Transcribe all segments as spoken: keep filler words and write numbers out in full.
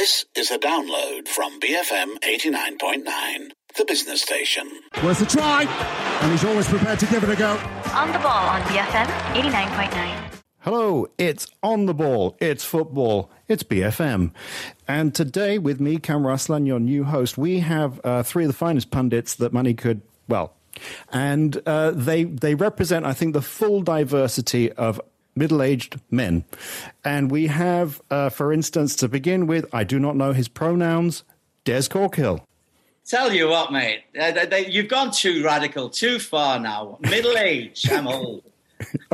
This is a download from B F M eighty-nine point nine, the business station. Worth a try, and he's always prepared to give it a go. On the ball on B F M eighty-nine point nine. Hello, it's On the Ball, it's football, it's B F M. And today with me, Cam Ruslan, your new host, we have uh, three of the finest pundits that money could, well, and uh, they they represent, I think, the full diversity of middle-aged men. And we have, uh, for instance, to begin with, I do not know his pronouns, Des Corkill. Tell you what, mate, uh, they, they, you've gone too radical, too far now. Middle-aged, I'm old.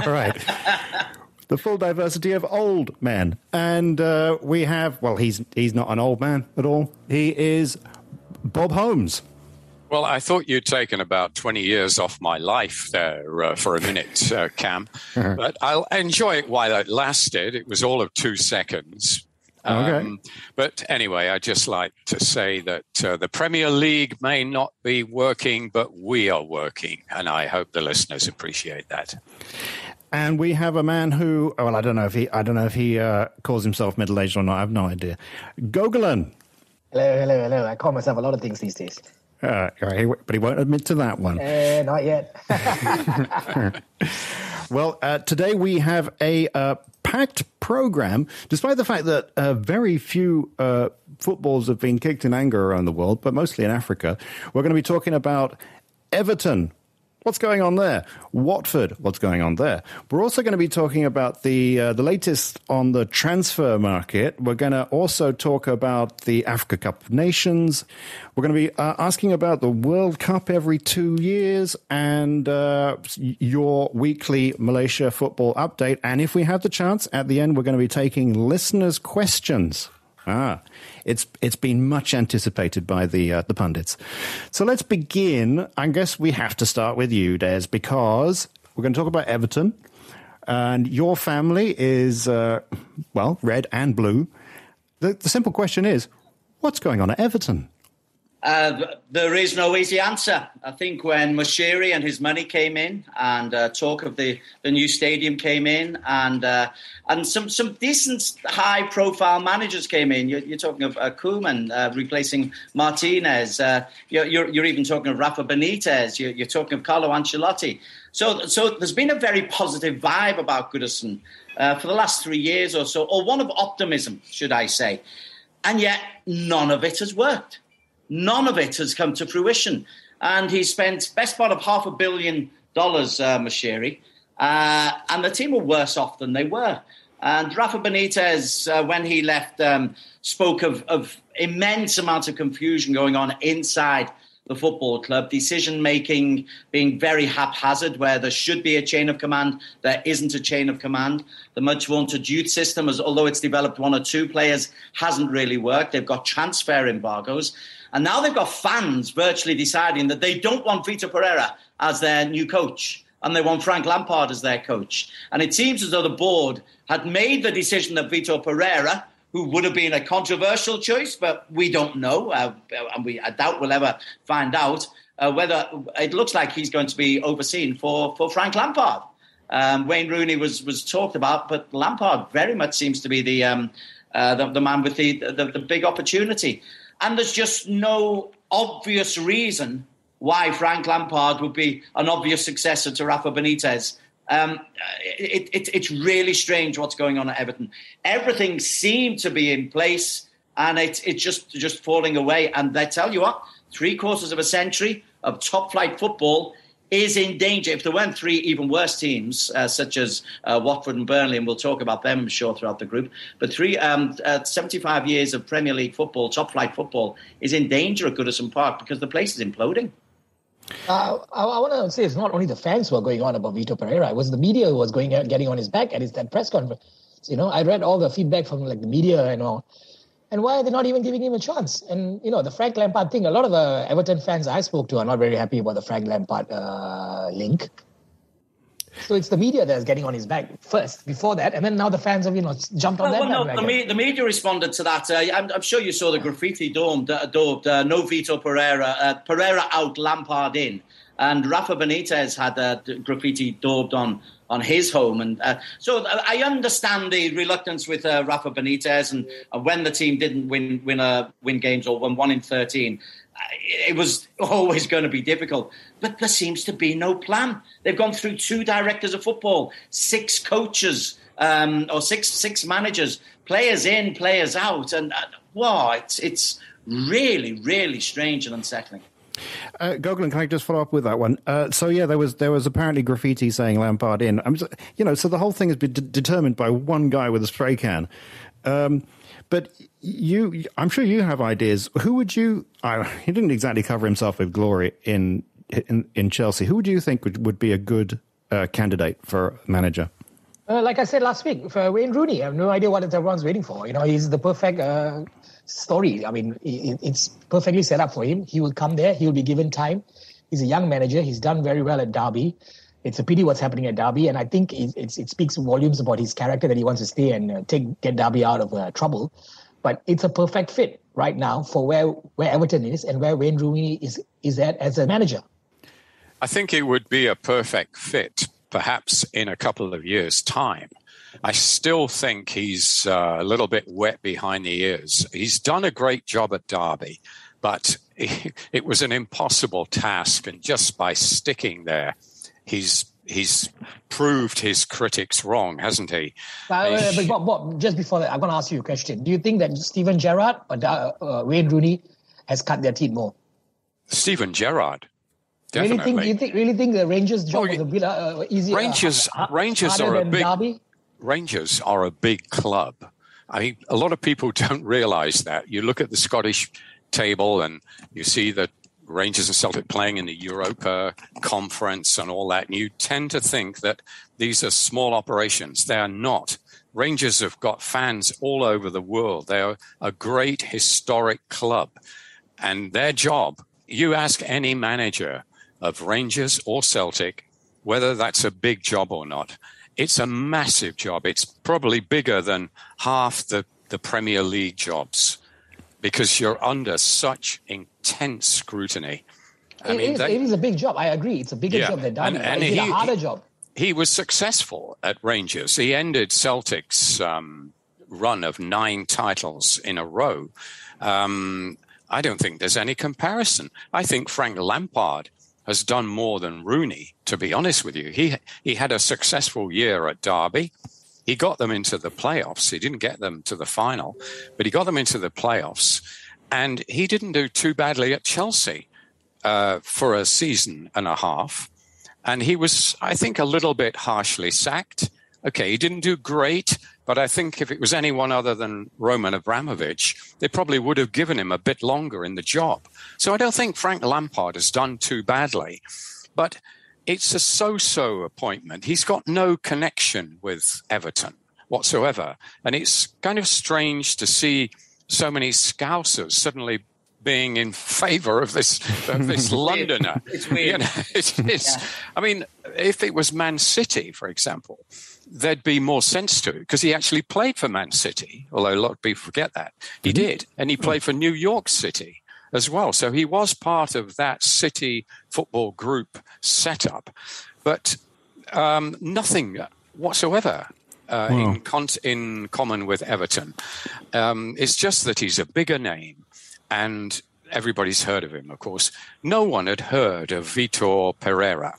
All right. The full diversity of old men. And uh, we have, well, he's he's not an old man at all. He is Bob Holmes. Well, I thought you'd taken about twenty years off my life there uh, for a minute, uh, Cam. Uh-huh. But I'll enjoy it while it lasted. It was all of two seconds. Okay. Um, but anyway, I'd just like to say that uh, the Premier League may not be working, but we are working. And I hope the listeners appreciate that. And we have a man who, well, I don't know if he, I don't know if he uh, calls himself middle-aged or not. I have no idea. Gogolin. Hello, hello, hello. I call myself a lot of things these days. Uh, but he won't admit to that one. Uh, not yet. Well, uh, today we have a uh, packed program, despite the fact that uh, very few uh, footballs have been kicked in anger around the world, but mostly in Africa. We're going to be talking about Everton. What's going on there? Watford, what's going on there? We're also going to be talking about the uh, the latest on the transfer market. We're going to also talk about the Africa Cup of Nations. We're going to be uh, asking about the World Cup every two years and uh, your weekly Malaysia football update. And if we have the chance, at the end, we're going to be taking listeners' questions. Ah, it's it's been much anticipated by the uh, the pundits. So let's begin. I guess we have to start with you, Des, because we're going to talk about Everton. And your family is, uh, well, red and blue. The, the simple question is, what's going on at Everton? Uh, there is no easy answer. I think when Moshiri and his money came in and uh, talk of the, the new stadium came in and uh, and some, some decent high-profile managers came in. You're, you're talking of uh, Koeman uh, replacing Martinez. Uh, you're, you're, you're even talking of Rafa Benitez. You're, you're talking of Carlo Ancelotti. So, so there's been a very positive vibe about Goodison uh, for the last three years or so, or one of optimism, should I say. And yet none of it has worked. None of it has come to fruition. And he spent best part of half a billion dollars, uh, Moshiri, uh, and the team were worse off than they were. And Rafa Benitez, uh, when he left, um, spoke of, of immense amounts of confusion going on inside the football club, decision-making being very haphazard, where there should be a chain of command, there isn't a chain of command. The much-wanted youth system, as although it's developed one or two players, hasn't really worked. They've got transfer embargoes. And now they've got fans virtually deciding that they don't want Vítor Pereira as their new coach and they want Frank Lampard as their coach. And it seems as though the board had made the decision that Vítor Pereira, who would have been a controversial choice, but we don't know, uh, and we I doubt we'll ever find out, uh, whether it looks like he's going to be overseen for, for Frank Lampard. Um, Wayne Rooney was, was talked about, but Lampard very much seems to be the, um, uh, the, the man with the, the, the big opportunity. And there's just no obvious reason why Frank Lampard would be an obvious successor to Rafa Benitez. Um, it, it, it's really strange what's going on at Everton. Everything seemed to be in place, and it's it just just falling away. And I tell you what, three quarters of a century of top-flight football is in danger. If there weren't three even worse teams, uh, such as uh, Watford and Burnley, and we'll talk about them, I'm sure, throughout the group, but three um, uh, seventy-five years of Premier League football, top-flight football, is in danger at Goodison Park because the place is imploding. Uh, I, I want to say it's not only the fans who are going on about Vítor Pereira. It was the media who was going getting on his back at his that press conference. You know, I read all the feedback from like the media and all. And why are they not even giving him a chance? And, you know, the Frank Lampard thing, a lot of the Everton fans I spoke to are not very happy about the Frank Lampard uh, link. So it's the media that's getting on his back first, before that. And then now the fans have, you know, jumped on well, that. Well, no, the, me- the media responded to that. Uh, I'm, I'm sure you saw the graffiti daubed, uh, daubed uh, no Vítor Pereira, uh, Pereira out, Lampard in. And Rafa Benitez had uh, graffiti daubed on, on his home. And uh, so I understand the reluctance with uh, Rafa Benitez. And uh, when the team didn't win win, uh, win games or won one in thirteen, it was always going to be difficult. But there seems to be no plan. They've gone through two directors of football, six coaches, um, or six six managers, players in, players out. And uh, wow, it's, it's really, really strange and unsettling. Uh, Gogolin, can I just follow up with that one? Uh, so yeah, there was there was apparently graffiti saying Lampard in. I'm just, you know, so the whole thing has been de- determined by one guy with a spray can. Um, but you, I'm sure you have ideas. Who would you? I, he didn't exactly cover himself with glory in in, in Chelsea. Who would you think would, would be a good uh, candidate for manager? Uh, like I said last week, for Wayne Rooney. I have no idea what everyone's waiting for. You know, he's the perfect. Uh, Story. I mean, it's perfectly set up for him. He will come there. He will be given time. He's a young manager. He's done very well at Derby. It's a pity what's happening at Derby, and I think it, it, it speaks volumes about his character that he wants to stay and take get Derby out of uh, trouble. But it's a perfect fit right now for where where Everton is and where Wayne Rooney is is at as a manager. I think it would be a perfect fit, perhaps in a couple of years' time. I still think he's uh, a little bit wet behind the ears. He's done a great job at Derby, but it was an impossible task. And just by sticking there, he's he's proved his critics wrong, hasn't he? Uh, but Bob, Bob, just before that, I'm going to ask you a question. Do you think that Steven Gerrard or uh, Wayne Rooney has cut their teeth more? Steven Gerrard. Definitely. Really think, do you think, really think the Rangers job oh, was a bit uh, easier? Rangers, uh, Rangers are a big... Derby? Rangers are a big club. I mean, a lot of people don't realise that. You look at the Scottish table and you see that Rangers and Celtic playing in the Europa Conference and all that, and you tend to think that these are small operations. They are not. Rangers have got fans all over the world. They are a great historic club. And their job, you ask any manager of Rangers or Celtic whether that's a big job or not, it's a massive job. It's probably bigger than half the, the Premier League jobs because you're under such intense scrutiny. I it, mean, is, they, it is a big job. I agree. It's a bigger yeah. job than Derby. It's a harder job. He was successful at Rangers. He ended Celtic's um, run of nine titles in a row. Um, I don't think there's any comparison. I think Frank Lampard has done more than Rooney, to be honest with you. He he had a successful year at Derby. He got them into the playoffs. He didn't get them to the final, but he got them into the playoffs. And he didn't do too badly at Chelsea uh, for a season and a half. And he was, I think, a little bit harshly sacked. Okay, he didn't do great, but I think if it was anyone other than Roman Abramovich, they probably would have given him a bit longer in the job. So I don't think Frank Lampard has done too badly, but it's a so-so appointment. He's got no connection with Everton whatsoever. And it's kind of strange to see so many Scousers suddenly being in favour of this of this Londoner. It's weird. You know, it is. Yeah. I mean, if it was Man City, for example, there'd be more sense to it because he actually played for Man City, although a lot of people forget that. He did, and he played for New York City as well. So he was part of that City football group setup, but um, nothing whatsoever uh, wow. in, con- in common with Everton. Um, it's just that he's a bigger name. And everybody's heard of him, of course. No one had heard of Vítor Pereira,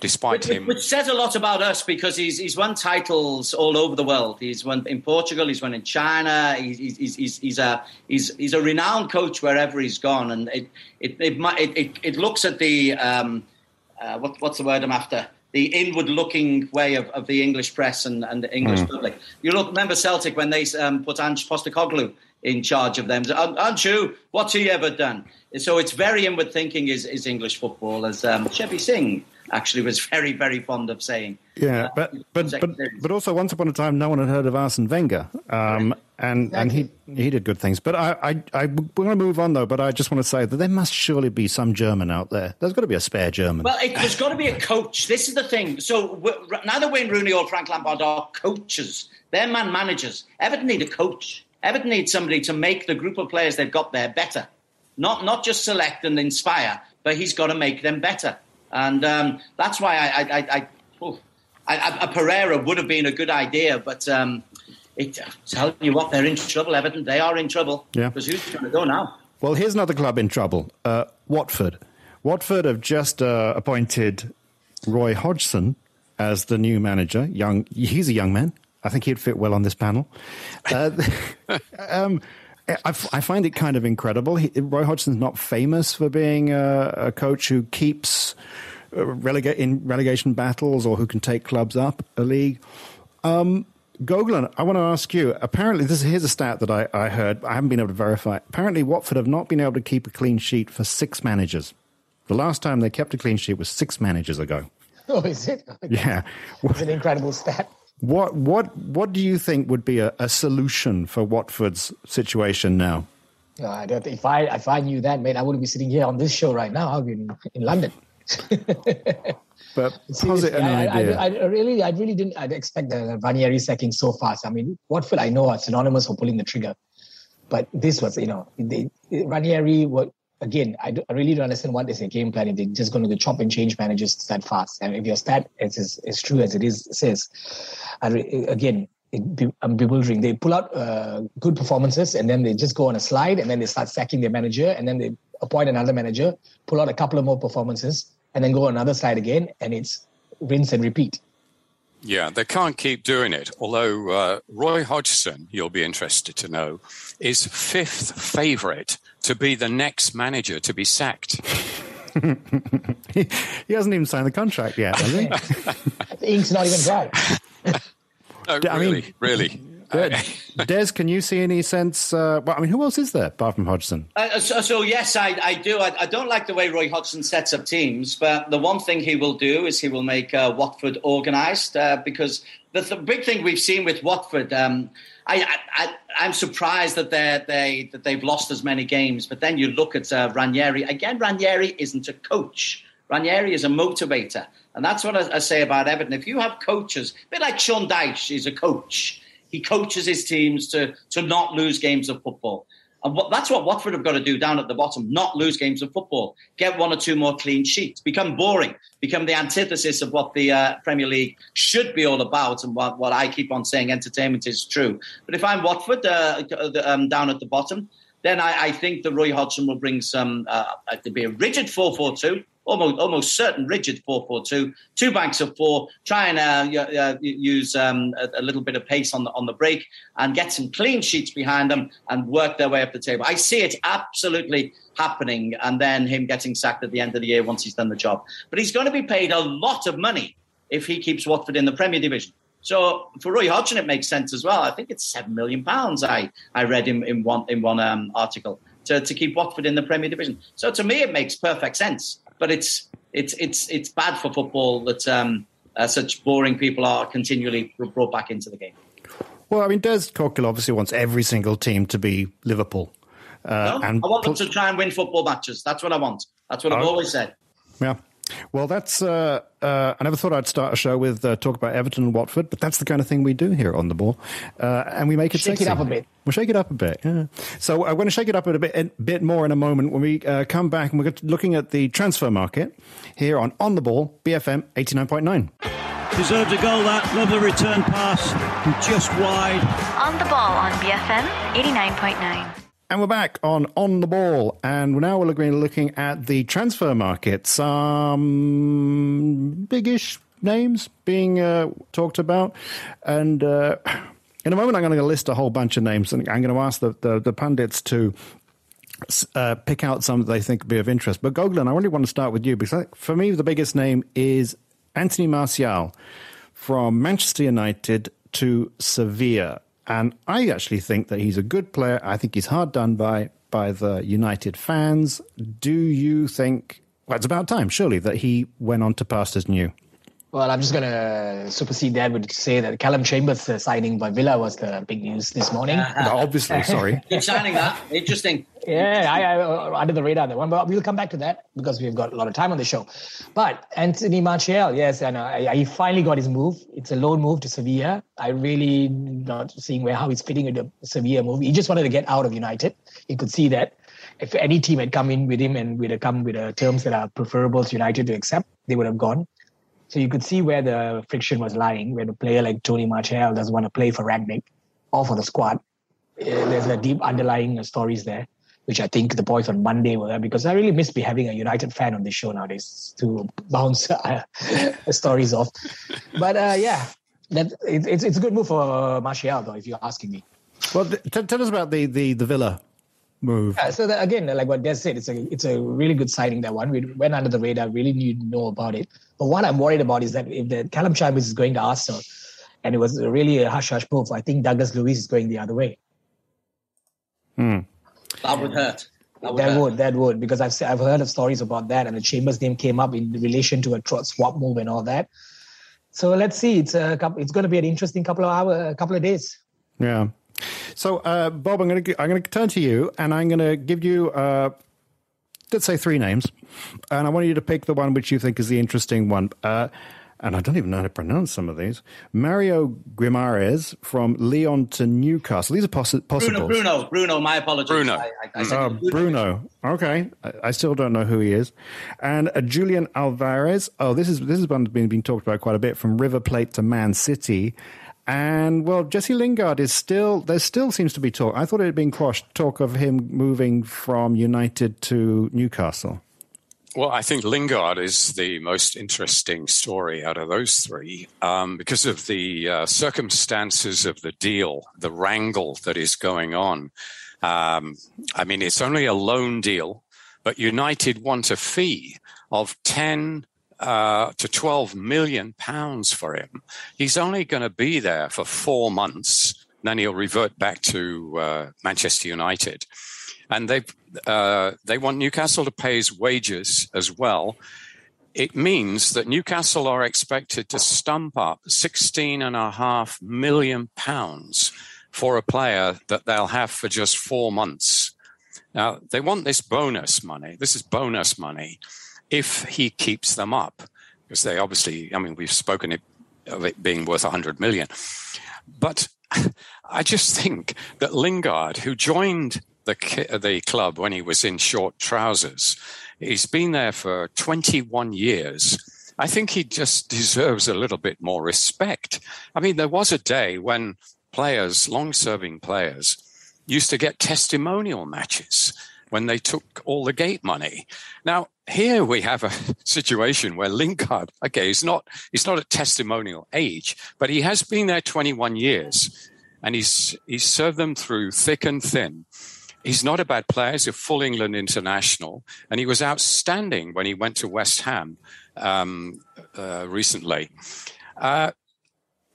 despite which, him... Which says a lot about us, because he's he's won titles all over the world. He's won in Portugal, he's won in China, he's, he's, he's, he's, a, he's, he's a renowned coach wherever he's gone. And it it it it, it, it looks at the... Um, uh, what, what's the word I'm after? The inward-looking way of, of the English press and, and the English mm. public. You look, remember Celtic when they um, put Ange Postecoglou in charge of them. Anju, what's he ever done? So it's very inward thinking is, is English football, as um, Chevy Singh actually was very, very fond of saying. Yeah, uh, but but, but but also once upon a time, no one had heard of Arsene Wenger, um, right. and exactly. and he he did good things. But I, I, I we're going to move on though. But I just want to say that there must surely be some German out there. There's got to be a spare German. Well, it, there's got to be a coach. This is the thing. So neither Wayne Rooney or Frank Lampard are coaches. They're man managers. Everton need a coach. Everton needs somebody to make the group of players they've got there better. Not not just select and inspire, but he's got to make them better. And um, that's why I, I, I, oh, I, I, a Pereira would have been a good idea, but um, it, I'm telling you what, they're in trouble, Everton. They are in trouble. Yeah. Because who's going to go now? Well, here's another club in trouble, uh, Watford. Watford have just uh, appointed Roy Hodgson as the new manager. Young, he's a young man. I think he'd fit well on this panel. Uh, um, I, I find it kind of incredible. He, Roy Hodgson's not famous for being a, a coach who keeps relega- in relegation battles or who can take clubs up a league. Um, Gogolin, I want to ask you, apparently, this here's a stat that I, I heard, I haven't been able to verify. Apparently, Watford have not been able to keep a clean sheet for six managers. The last time they kept a clean sheet was six managers ago. Oh, is it? Yeah. It's an incredible stat. What what what do you think would be a, a solution for Watford's situation now? No, I don't. If I if I knew that, mate, I wouldn't be sitting here on this show right now. I'd be in, in London. But posit an I, idea. I, I, I really, I really didn't. I'd expect the Ranieri sacking so fast. I mean, Watford, I know, are synonymous for pulling the trigger, but this was, you know, they, Ranieri were. Again, I, do, I really don't understand what is their game plan if they're just going to chop and change managers that fast. And if your stat is as true as it is, says, I re, again, it be, I'm bewildering. They pull out uh, good performances and then they just go on a slide and then they start sacking their manager and then they appoint another manager, pull out a couple of more performances and then go on another slide again, and it's rinse and repeat. Yeah, they can't keep doing it. Although uh, Roy Hodgson, you'll be interested to know, is fifth favourite to be the next manager to be sacked. he, he hasn't even signed the contract yet, has he? The ink's not even dry. No, I really, mean, really. Des, can you see any sense? Uh, well, I mean, who else is there apart from Hodgson? Uh, so, so, yes, I, I do. I, I don't like the way Roy Hodgson sets up teams, but the one thing he will do is he will make uh, Watford organised uh, because the, the big thing we've seen with Watford, um, I, I, I, I'm surprised that, they're, they, that they've lost as many games. But then you look at uh, Ranieri. Again, Ranieri isn't a coach. Ranieri is a motivator. And that's what I, I say about Everton. If you have coaches, a bit like Sean Dyche is a coach. He coaches his teams to, to not lose games of football. And what, that's what Watford have got to do down at the bottom, not lose games of football. Get one or two more clean sheets. Become boring. Become the antithesis of what the uh, Premier League should be all about and what, what I keep on saying entertainment is true. But if I'm Watford uh, um, down at the bottom, then I, I think that Roy Hodgson will bring some, uh, it'll be a rigid four four two. Almost, almost certain rigid four four two, two banks of four, try and uh, uh, use um, a, a little bit of pace on the, on the break and get some clean sheets behind them and work their way up the table. I see it absolutely happening, and then him getting sacked at the end of the year once he's done the job. But he's going to be paid a lot of money if he keeps Watford in the Premier Division. So for Roy Hodgson, it makes sense as well. I think it's seven million pounds I, I read in, in one, in one um, article to, to keep Watford in the Premier Division. So to me, it makes perfect sense. But it's it's it's it's bad for football that um, uh, such boring people are continually brought back into the game. Well, I mean, Des Corkill obviously wants every single team to be Liverpool. Uh, no, and I want them to try and win football matches. That's what I want. That's what oh. I've always said. Yeah. Well, that's. Uh, uh, I never thought I'd start a show with uh, talk about Everton and Watford, but that's the kind of thing we do here on The Ball, uh, and we make it shake sexy. It up a bit. We'll shake it up a bit. Yeah. So I'm going to shake it up a bit, a bit more in a moment when we uh, come back, and we're looking at the transfer market here on On the Ball B F M eighty-nine point nine. Deserved a goal that lovely return pass, just wide. On the Ball on B F M eighty-nine point nine. And we're back on On the Ball, and now we're going to be looking at the transfer market. Some big-ish names being uh, talked about, and uh, in a moment I'm going to list a whole bunch of names, and I'm going to ask the, the, the pundits to uh, pick out some that they think would be of interest. But Gogolin, I really want to start with you, because for me the biggest name is Anthony Martial from Manchester United to Sevilla. And I actually think that he's a good player. I think he's hard done by by the United fans. Do you think, well, it's about time, surely, that he went on to pastures new? Well, I'm just going to supersede that would say that Callum Chambers uh, signing by Villa was the big news this morning. Uh, Obviously, sorry. Good signing, that. Interesting. Yeah, I, I, under the radar, that one. But we'll come back to that because we've got a lot of time on the show. But Anthony Martial, yes, and uh, he finally got his move. It's a loan move to Sevilla. I really not seeing where how he's fitting into the Sevilla move. He just wanted to get out of United. You could see that. If any team had come in with him and would have come with uh, terms that are preferable to United to accept, they would have gone. So you could see where the friction was lying, when a player like Tony Martial doesn't want to play for Rangnick or for the squad. There's a deep underlying stories there, which I think the boys on Monday were, because I really miss be having a United fan on this show nowadays to bounce uh, stories off. But uh, yeah, that, it, it's it's a good move for Martial, though, if you're asking me. Well, t- tell us about the, the, the Villa move. Yeah, so that, again, like what Des said, it's a it's a really good signing, that one. We went under the radar, really didn't know about it. But what I'm worried about is that if the Callum Chambers is going to Arsenal, and it was really a hush-hush move, I think Douglas Luiz is going the other way. Hmm. That would hurt. That would, that, hurt. would that would because I've I've heard of stories about that, and the Chambers name came up in relation to a swap move and all that. So let's see. It's a it's going to be an interesting couple of hour, couple of days. Yeah. So uh, Bob, I'm going to I'm going to turn to you, and I'm going to give you. Uh, Let's say three names, and I want you to pick the one which you think is the interesting one. Uh, and I don't even know how to pronounce some of these. Mario Guimarães from Lyon to Newcastle. These are poss- possible. Bruno, Bruno, Bruno, my apologies. Bruno. I, I, I said uh, Bruno. Bruno. Okay. I, I still don't know who he is. And uh, Julian Alvarez. Oh, this is this is one that's been, been talked about quite a bit, from River Plate to Man City. And, well, Jesse Lingard is still, there still seems to be talk. I thought it had been quashed, talk of him moving from United to Newcastle. Well, I think Lingard is the most interesting story out of those three um, because of the uh, circumstances of the deal, the wrangle that is going on. Um, I mean, it's only a loan deal, but United want a fee of ten Uh, to twelve million pounds for him. He's only going to be there for four months. Then he'll revert back to uh, Manchester United, and they uh, they want Newcastle to pay his wages as well. It means that Newcastle are expected to stump up sixteen and a half million pounds for a player that they'll have for just four months. Now they want this bonus money. This is bonus money. If he keeps them up, because they obviously, I mean, we've spoken it, of it being worth one hundred million. But I just think that Lingard, who joined the, the club when he was in short trousers, he's been there for twenty-one years. I think he just deserves a little bit more respect. I mean, there was a day when players, long-serving players, used to get testimonial matches when they took all the gate money. Now, here we have a situation where Lingard, okay, he's not he's not a testimonial age, but he has been there twenty-one years, and he's he's served them through thick and thin. He's not a bad player. He's a full England international, and he was outstanding when he went to West Ham um, uh, recently. Uh,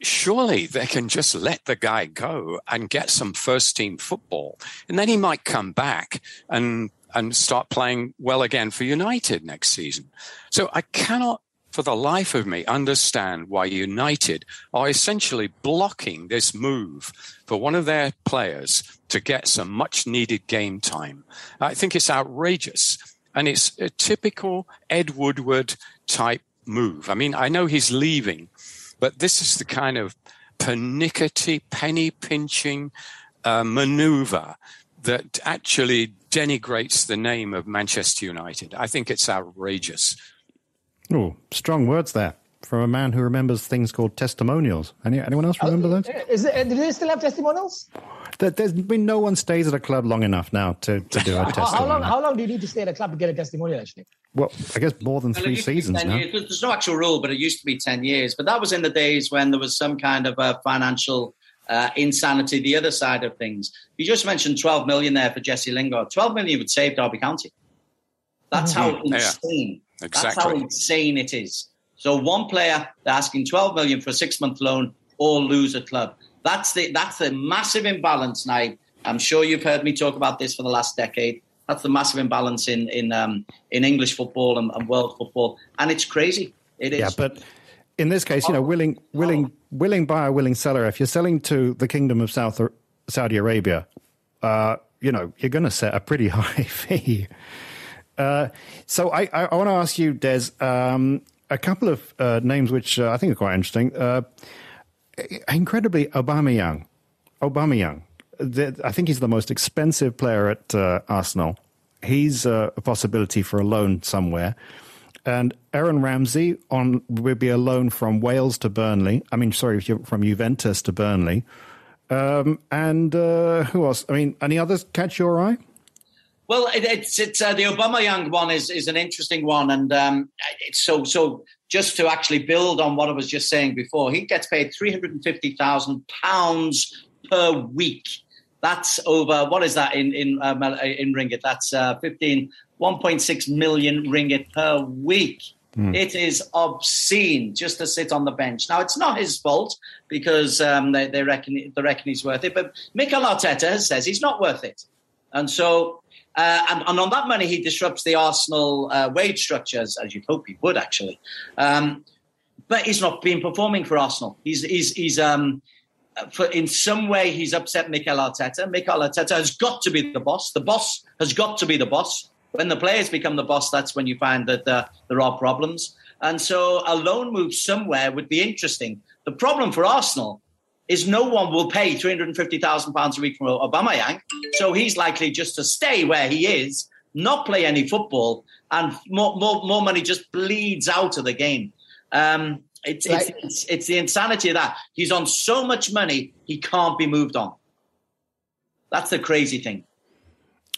surely they can just let the guy go and get some first-team football, and then he might come back and and start playing well again for United next season. So I cannot, for the life of me, understand why United are essentially blocking this move for one of their players to get some much-needed game time. I think it's outrageous, and it's a typical Ed Woodward-type move. I mean, I know he's leaving, but this is the kind of pernickety, penny-pinching uh, maneuver that actually denigrates the name of Manchester United. I think it's outrageous. Oh, strong words there from a man who remembers things called testimonials. Any, anyone else remember uh, those? Is there, do they still have testimonials? There, there's been no one stays at a club long enough now to, to do a testimonial. How long, how long do you need to stay at a club to get a testimonial, actually? Well, I guess more than well, three seasons now. Years. There's no actual rule, but it used to be ten years. But that was in the days when there was some kind of a financial Uh, insanity, the other side of things. You just mentioned twelve million there for Jesse Lingard. twelve million would save Derby County. That's mm-hmm. how insane. Yeah, exactly. That's how insane it is. So one player, they're asking twelve million for a six-month loan or lose a club. That's the that's the massive imbalance. Now, I'm sure you've heard me talk about this for the last decade. That's the massive imbalance in in um, in English football and, and world football, and it's crazy. It is. Yeah, but in this case, you know, willing, willing, willing buyer, willing seller. If you're selling to the Kingdom of South Saudi Arabia, uh, you know, you're going to set a pretty high fee. Uh, so I, I, I want to ask you, Des, um, a couple of uh, names which uh, I think are quite interesting. Uh, incredibly, Aubameyang. Aubameyang. I think he's the most expensive player at uh, Arsenal. He's uh, a possibility for a loan somewhere. And Aaron Ramsey on will be a loan from Wales to Burnley. I mean, sorry, from Juventus to Burnley. Um, and uh, who else? I mean, any others catch your eye? Well, it's it's uh, the Aubameyang one is is an interesting one, and um, it's so so just to actually build on what I was just saying before, he gets paid three hundred and fifty thousand pounds per week. That's over. What is that in in um, in ringgit? That's uh, fifteen one point six million ringgit per week. Mm. It is obscene just to sit on the bench. Now, it's not his fault because um, they they reckon they reckon he's worth it, but Mikel Arteta says he's not worth it, and so. Uh, and, and on that money, he disrupts the Arsenal uh, wage structures, as you'd hope he would, actually. Um, but he's not been performing for Arsenal. He's, he's, he's um, for, in some way, he's upset Mikel Arteta. Mikel Arteta has got to be the boss. The boss has got to be the boss. When the players become the boss, that's when you find that uh, there are problems. And so a loan move somewhere would be interesting. The problem for Arsenal is no one will pay three hundred fifty thousand pounds a week from Aubameyang, so he's likely just to stay where he is, not play any football, and more more, more money just bleeds out of the game. Um, it's, right. it's, it's it's the insanity of that. He's on so much money, he can't be moved on. That's the crazy thing.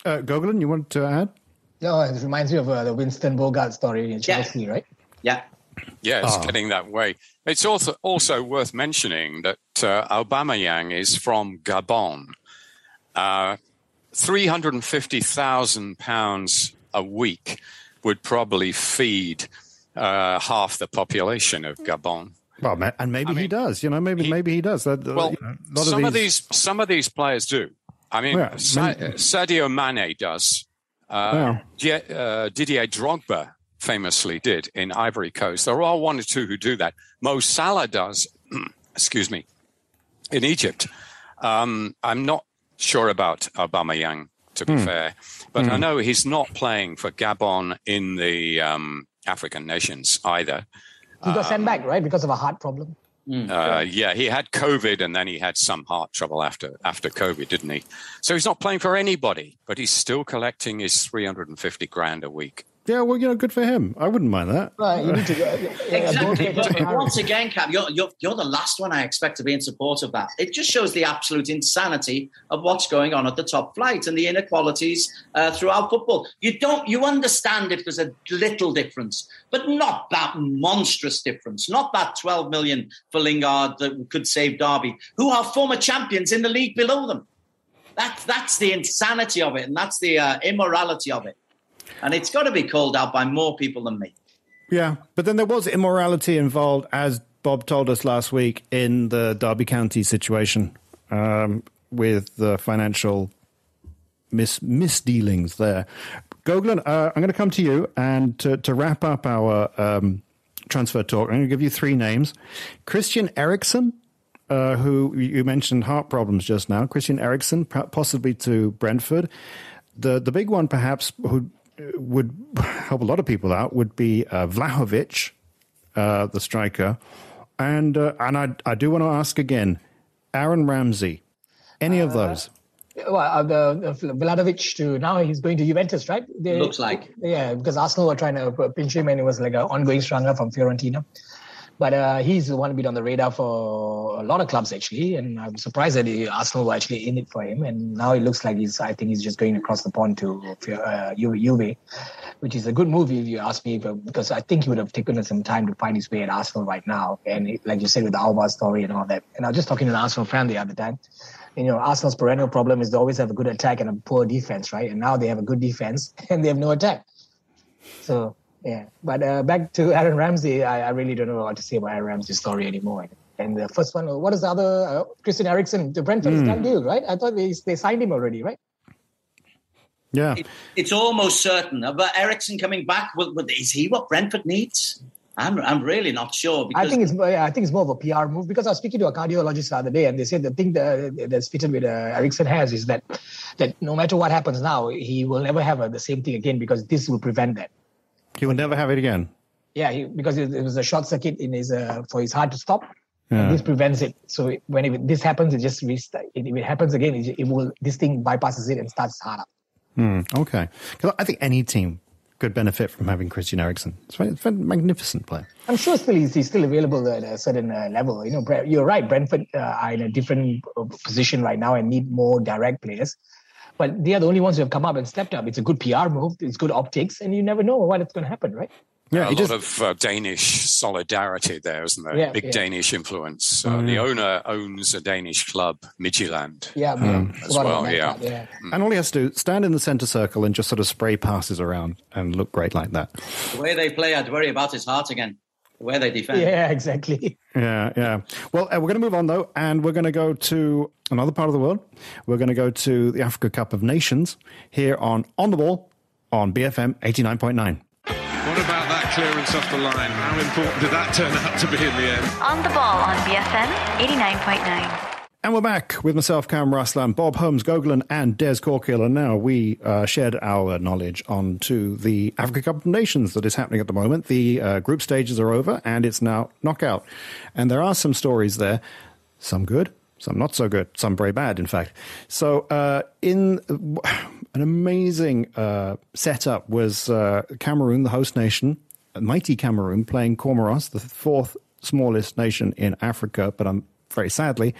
Uh, Gogolin, you want to add? No, it reminds me of uh, the Winston Bogart story in Chelsea, yeah. right? Yeah. Yeah, it's oh. getting that way. It's also also worth mentioning that uh, Aubameyang is from Gabon. Uh, three hundred fifty thousand pounds a week would probably feed uh, half the population of Gabon. Well, and maybe I mean, he does. You know, maybe he, maybe he does. That, well, you know, a lot some of these... of these some of these players do. I mean, yeah, Sa- Sadio Mane does. Uh, yeah. D- uh, Didier Drogba famously did in Ivory Coast. There are one or two who do that. Mo Salah does, excuse me, in Egypt. Um, I'm not sure about Aubameyang, to be mm. fair, but mm. I know he's not playing for Gabon in the um, African nations either. He got um, sent back, right, because of a heart problem? Mm. Uh, yeah, he had COVID and then he had some heart trouble after after COVID, didn't he? So he's not playing for anybody, but he's still collecting his three hundred fifty grand a week. Yeah, well, you know, good for him. I wouldn't mind that. Right, you need to go. Exactly. But once again, Cap, you're, you're, you're the last one I expect to be in support of that. It just shows the absolute insanity of what's going on at the top flight and the inequalities uh, throughout football. You don't, you understand if there's a little difference, but not that monstrous difference, not that twelve million for Lingard that could save Derby, who are former champions in the league below them. That, that's the insanity of it, and that's the uh, immorality of it. And it's got to be called out by more people than me. Yeah, but then there was immorality involved, as Bob told us last week, in the Derby County situation um, with the financial mis- misdealings there. Gogolin, uh, I'm going to come to you, and to, to wrap up our um, transfer talk, I'm going to give you three names. Christian Eriksen, uh, who you mentioned heart problems just now. Christian Eriksen, possibly to Brentford. The the big one, perhaps, who would help a lot of people out would be uh, Vlahovic, uh, the striker. And uh, and I I do want to ask again, Aaron Ramsey, any uh, of those? Well, uh, the, uh, Vlahovic, too. Now he's going to Juventus, right? They, Looks like. Yeah, because Arsenal were trying to pinch him and it was like an ongoing struggle from Fiorentina. But uh, he's the one to be on the radar for a lot of clubs, actually. And I'm surprised that he, Arsenal were actually in it for him. And now it looks like he's, I think he's just going across the pond to uh, Ju- Juve, which is a good move, if you ask me, because I think he would have taken some time to find his way at Arsenal right now. And it, like you said, with the Alba story and all that. And I was just talking to an Arsenal fan the other time. You know, Arsenal's perennial problem is they always have a good attack and a poor defense, right? And now they have a good defense and they have no attack. So... yeah, but uh, back to Aaron Ramsey, I, I really don't know what to say about Aaron Ramsey's story anymore. And the first one, what is the other? Uh, Christian Eriksen, the Brentford mm. done deal, right? I thought they they signed him already, right? Yeah. It, it's almost certain. But Eriksen coming back, well, is he what Brentford needs? I'm I'm really not sure. Because I think it's yeah, I think it's more of a P R move, because I was speaking to a cardiologist the other day, and they said the thing that that's fitted with uh, Eriksen has is that that no matter what happens now, he will never have uh, the same thing again, because this will prevent that. He will never have it again. Yeah, he, because it, it was a short circuit in his uh, for his heart to stop. Yeah. This prevents it. So it, when it, this happens, it just restart. It, if it happens again, it, it will this thing bypasses it and starts hard up. Hmm. Okay. Because I think any team could benefit from having Christian Eriksen. It's a, it's a magnificent player. I'm sure still he's, he's still available at a certain uh, level. You know, you're right. Brentford uh, are in a different position right now and need more direct players. But they are the only ones who have come up and stepped up. It's a good P R move. It's good optics, and you never know what it's going to happen, right? Yeah, a lot just... of uh, Danish solidarity there, isn't there? Yeah, Big yeah. Danish influence. Uh, mm. The owner owns a Danish club, Midtjylland, yeah, um, as well. Like yeah. That, yeah, and all he has to do stand in the centre circle and just sort of spray passes around and look great like that. The way they play, I'd worry about his heart again. Where they defend. Yeah, exactly. Yeah, yeah. Well, uh, we're going to move on, though, and we're going to go to another part of the world. We're going to go to the Africa Cup of Nations here on On the Ball on B F M eighty-nine point nine. What about that clearance off the line? How important did that turn out to be in the end? On the Ball on B F M eighty-nine point nine. And we're back with myself, Cam Ruslan, Bob Holmes, Gogolin and Des Corkill. And now we uh, shared our knowledge onto the Africa Cup of Nations that is happening at the moment. The uh, group stages are over and it's now knockout. And there are some stories there, some good, some not so good, some very bad, in fact. So uh, in an amazing uh, setup was uh, Cameroon, the host nation, mighty Cameroon, playing Comoros, the fourth smallest nation in Africa. But um, very sadly,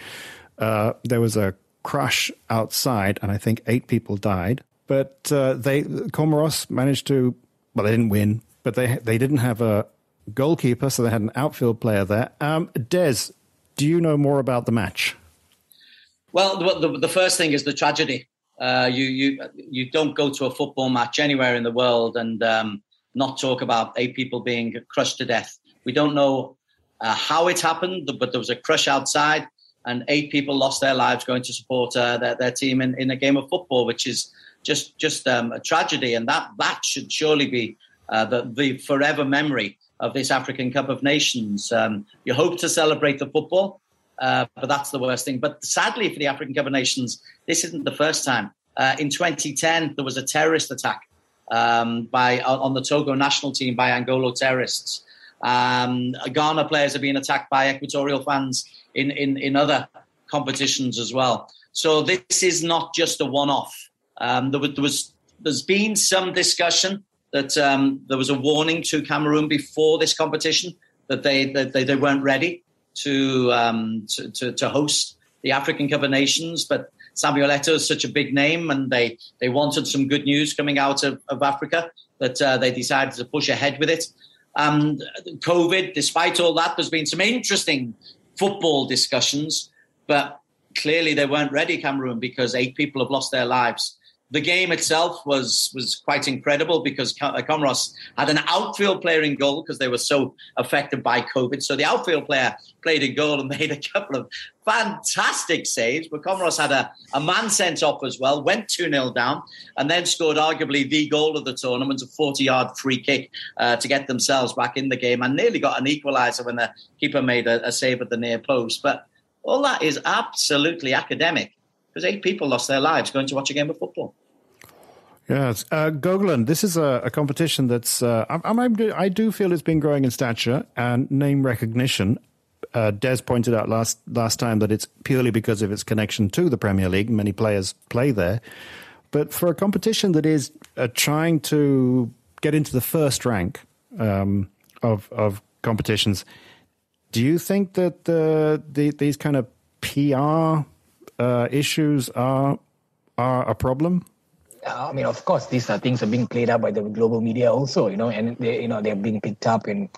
uh, there was a crash outside, and I think eight people died. But uh, they Comoros managed to, well, they didn't win, but they they didn't have a goalkeeper, so they had an outfield player there. Um, Des, do you know more about the match? Well, the, the first thing is the tragedy. Uh, you you you don't go to a football match anywhere in the world and um, not talk about eight people being crushed to death. We don't know uh, how it happened, but there was a crush outside, and eight people lost their lives going to support uh, their, their team in, in a game of football, which is just just um, a tragedy. And that that should surely be uh, the the forever memory of this African Cup of Nations. Um, you hope to celebrate the football. Uh, but that's the worst thing. But sadly for the African Cup of Nations, this isn't the first time. Uh, in twenty ten, there was a terrorist attack um, by on the Togo national team by Angola terrorists. Um, Ghana players are being attacked by Equatorial fans in, in, in other competitions as well. So this is not just a one-off. Um, there was, there was, there's been some discussion that um, there was a warning to Cameroon before this competition that they that they, they weren't ready. To, um, to to to host the African Cup of Nations, but Samuel Eto'o is such a big name, and they, they wanted some good news coming out of, of Africa that uh, they decided to push ahead with it. Um, COVID, despite all that, there's been some interesting football discussions, but clearly they weren't ready, Cameroon, because eight people have lost their lives. The game itself was was quite incredible because Comoros had an outfield player in goal because they were so affected by COVID. So the outfield player played in goal and made a couple of fantastic saves. But Comoros had a, a man sent off as well, went two nil down, and then scored arguably the goal of the tournament, a forty-yard free kick uh, to get themselves back in the game, and nearly got an equaliser when the keeper made a, a save at the near post. But all that is absolutely academic, because eight people lost their lives going to watch a game of football. Yes. Uh, Gogolin, this is a, a competition that's... Uh, I, I, I do feel it's been growing in stature and name recognition. Uh, Des pointed out last last time that it's purely because of its connection to the Premier League. Many players play there. But for a competition that is uh, trying to get into the first rank um, of, of competitions, do you think that the, the these kind of P R... Uh, issues are are a problem? I mean, of course, these are things are being played out by the global media also, you know, and they, you know, they're being picked up in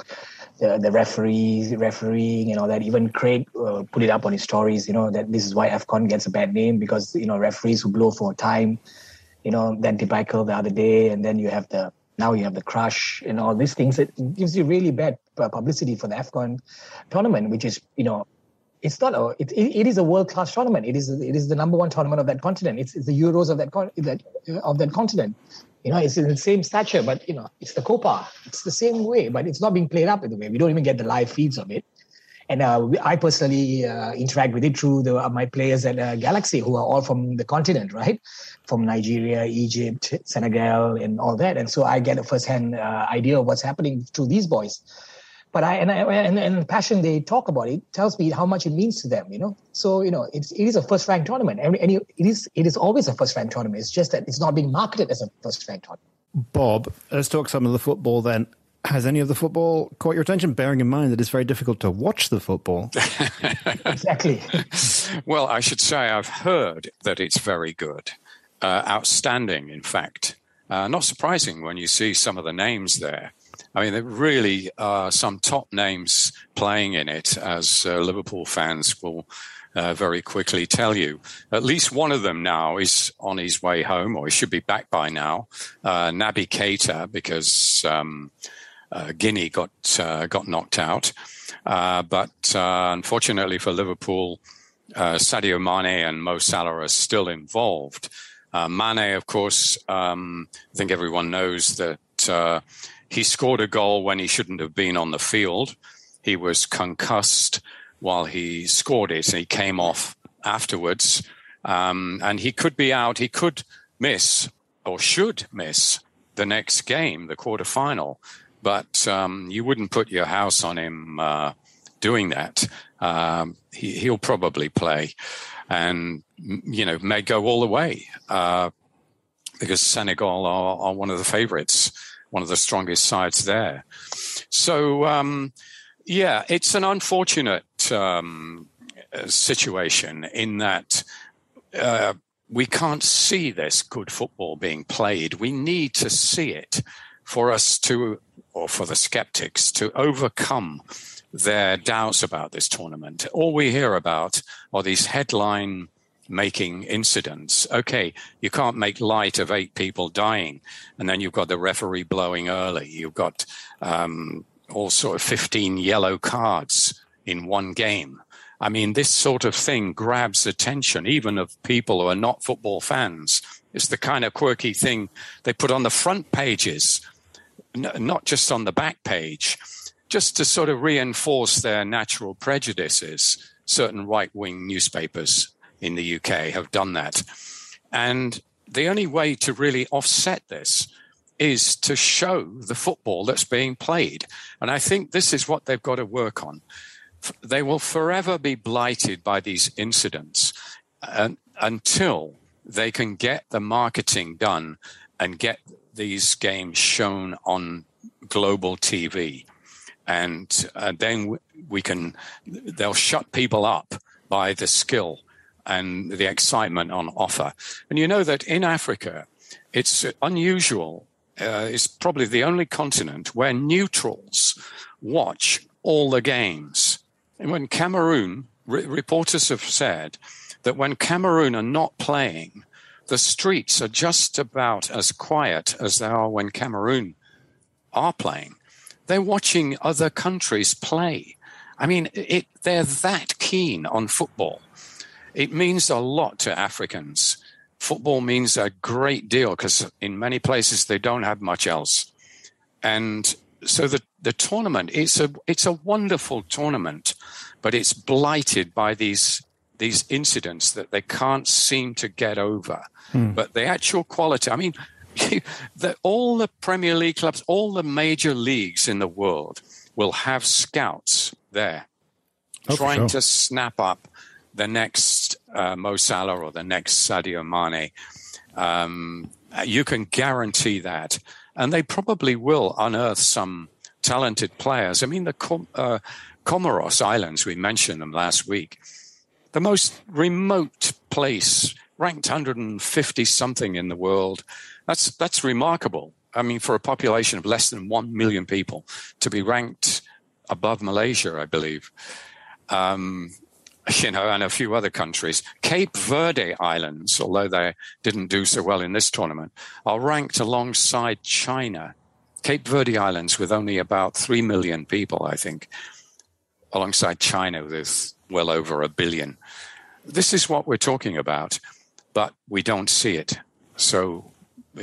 the, the referees, refereeing and all that. Even Craig uh, put it up on his stories, you know, that this is why AFCON gets a bad name because, you know, referees who blow for time, you know, that debacle the other day, and then you have the, now you have the crush and all these things. It gives you really bad publicity for the AFCON tournament, which is, you know, It's not a. It, it is a world-class tournament. It is. It is the number one tournament of that continent. It's, it's the Euros of that, con- that of that continent. You know, it's in the same stature, but, you know, it's the Copa. It's the same way, but it's not being played up in the way. We don't even get the live feeds of it. And uh, I personally uh, interact with it through the, uh, my players at uh, Galaxy, who are all from the continent, right? From Nigeria, Egypt, Senegal, and all that. And so I get a first-hand uh, idea of what's happening through these boys. But I and, I and and the passion they talk about it tells me how much it means to them, you know. So you know, it's it is a first rank tournament. Every any it is it is always a first rank tournament. It's just that it's not being marketed as a first rank tournament. Bob, let's talk some of the football then. Has any of the football caught your attention, bearing in mind that it's very difficult to watch the football? Exactly. Well, I should say I've heard that it's very good. Uh, outstanding, in fact. Uh, not surprising when you see some of the names there. I mean, there really are some top names playing in it, as uh, Liverpool fans will uh, very quickly tell you. At least one of them now is on his way home, or he should be back by now, uh, Naby Keita, because... Um, Uh, Guinea got uh, got knocked out, uh, but uh, unfortunately for Liverpool, uh, Sadio Mane and Mo Salah are still involved. Uh, Mane, of course, um, I think everyone knows that uh, he scored a goal when he shouldn't have been on the field. He was concussed while he scored it, and he came off afterwards. Um, and he could be out. He could miss, or should miss, the next game, the quarterfinal. But um, you wouldn't put your house on him uh, doing that. Um, he, he'll probably play and, you know, may go all the way uh, because Senegal are, are one of the favourites, one of the strongest sides there. So, um, yeah, it's an unfortunate um, situation in that uh, we can't see this good football being played. We need to see it for us to... or for the skeptics to overcome their doubts about this tournament. All we hear about are these headline-making incidents. Okay, you can't make light of eight people dying, and then you've got the referee blowing early. You've got um, all sort of fifteen yellow cards in one game. I mean, this sort of thing grabs attention, even of people who are not football fans. It's the kind of quirky thing they put on the front pages, not just on the back page, just to sort of reinforce their natural prejudices. Certain right-wing newspapers in the U K have done that. And the only way to really offset this is to show the football that's being played. And I think this is what they've got to work on. They will forever be blighted by these incidents until they can get the marketing done and get these games shown on global T V. And uh, then we can, they'll shut people up by the skill and the excitement on offer. And you know that in Africa, it's unusual. Uh, it's probably the only continent where neutrals watch all the games. And when Cameroon, re- reporters have said that when Cameroon are not playing, the streets are just about as quiet as they are when Cameroon are playing. They're watching other countries play. I mean, it, they're that keen on football. It means a lot to Africans. Football means a great deal because in many places they don't have much else. And so the, the tournament, it's a, it's a wonderful tournament, but it's blighted by these these incidents that they can't seem to get over. Hmm. But the actual quality, I mean, the, all the Premier League clubs, all the major leagues in the world will have scouts there oh, trying sure. to snap up the next uh, Mo Salah or the next Sadio Mane. Um, you can guarantee that. And they probably will unearth some talented players. I mean, the Com- uh, Comoros Islands, we mentioned them last week, the most remote place, ranked one hundred fifty something in the world. That's that's remarkable. I mean, for a population of less than one million people to be ranked above Malaysia, I believe, um, you know, and a few other countries. Cape Verde Islands, although they didn't do so well in this tournament, are ranked alongside China. Cape Verde Islands with only about three million people, I think, alongside China with well over a billion. This is what we're talking about, but we don't see it. So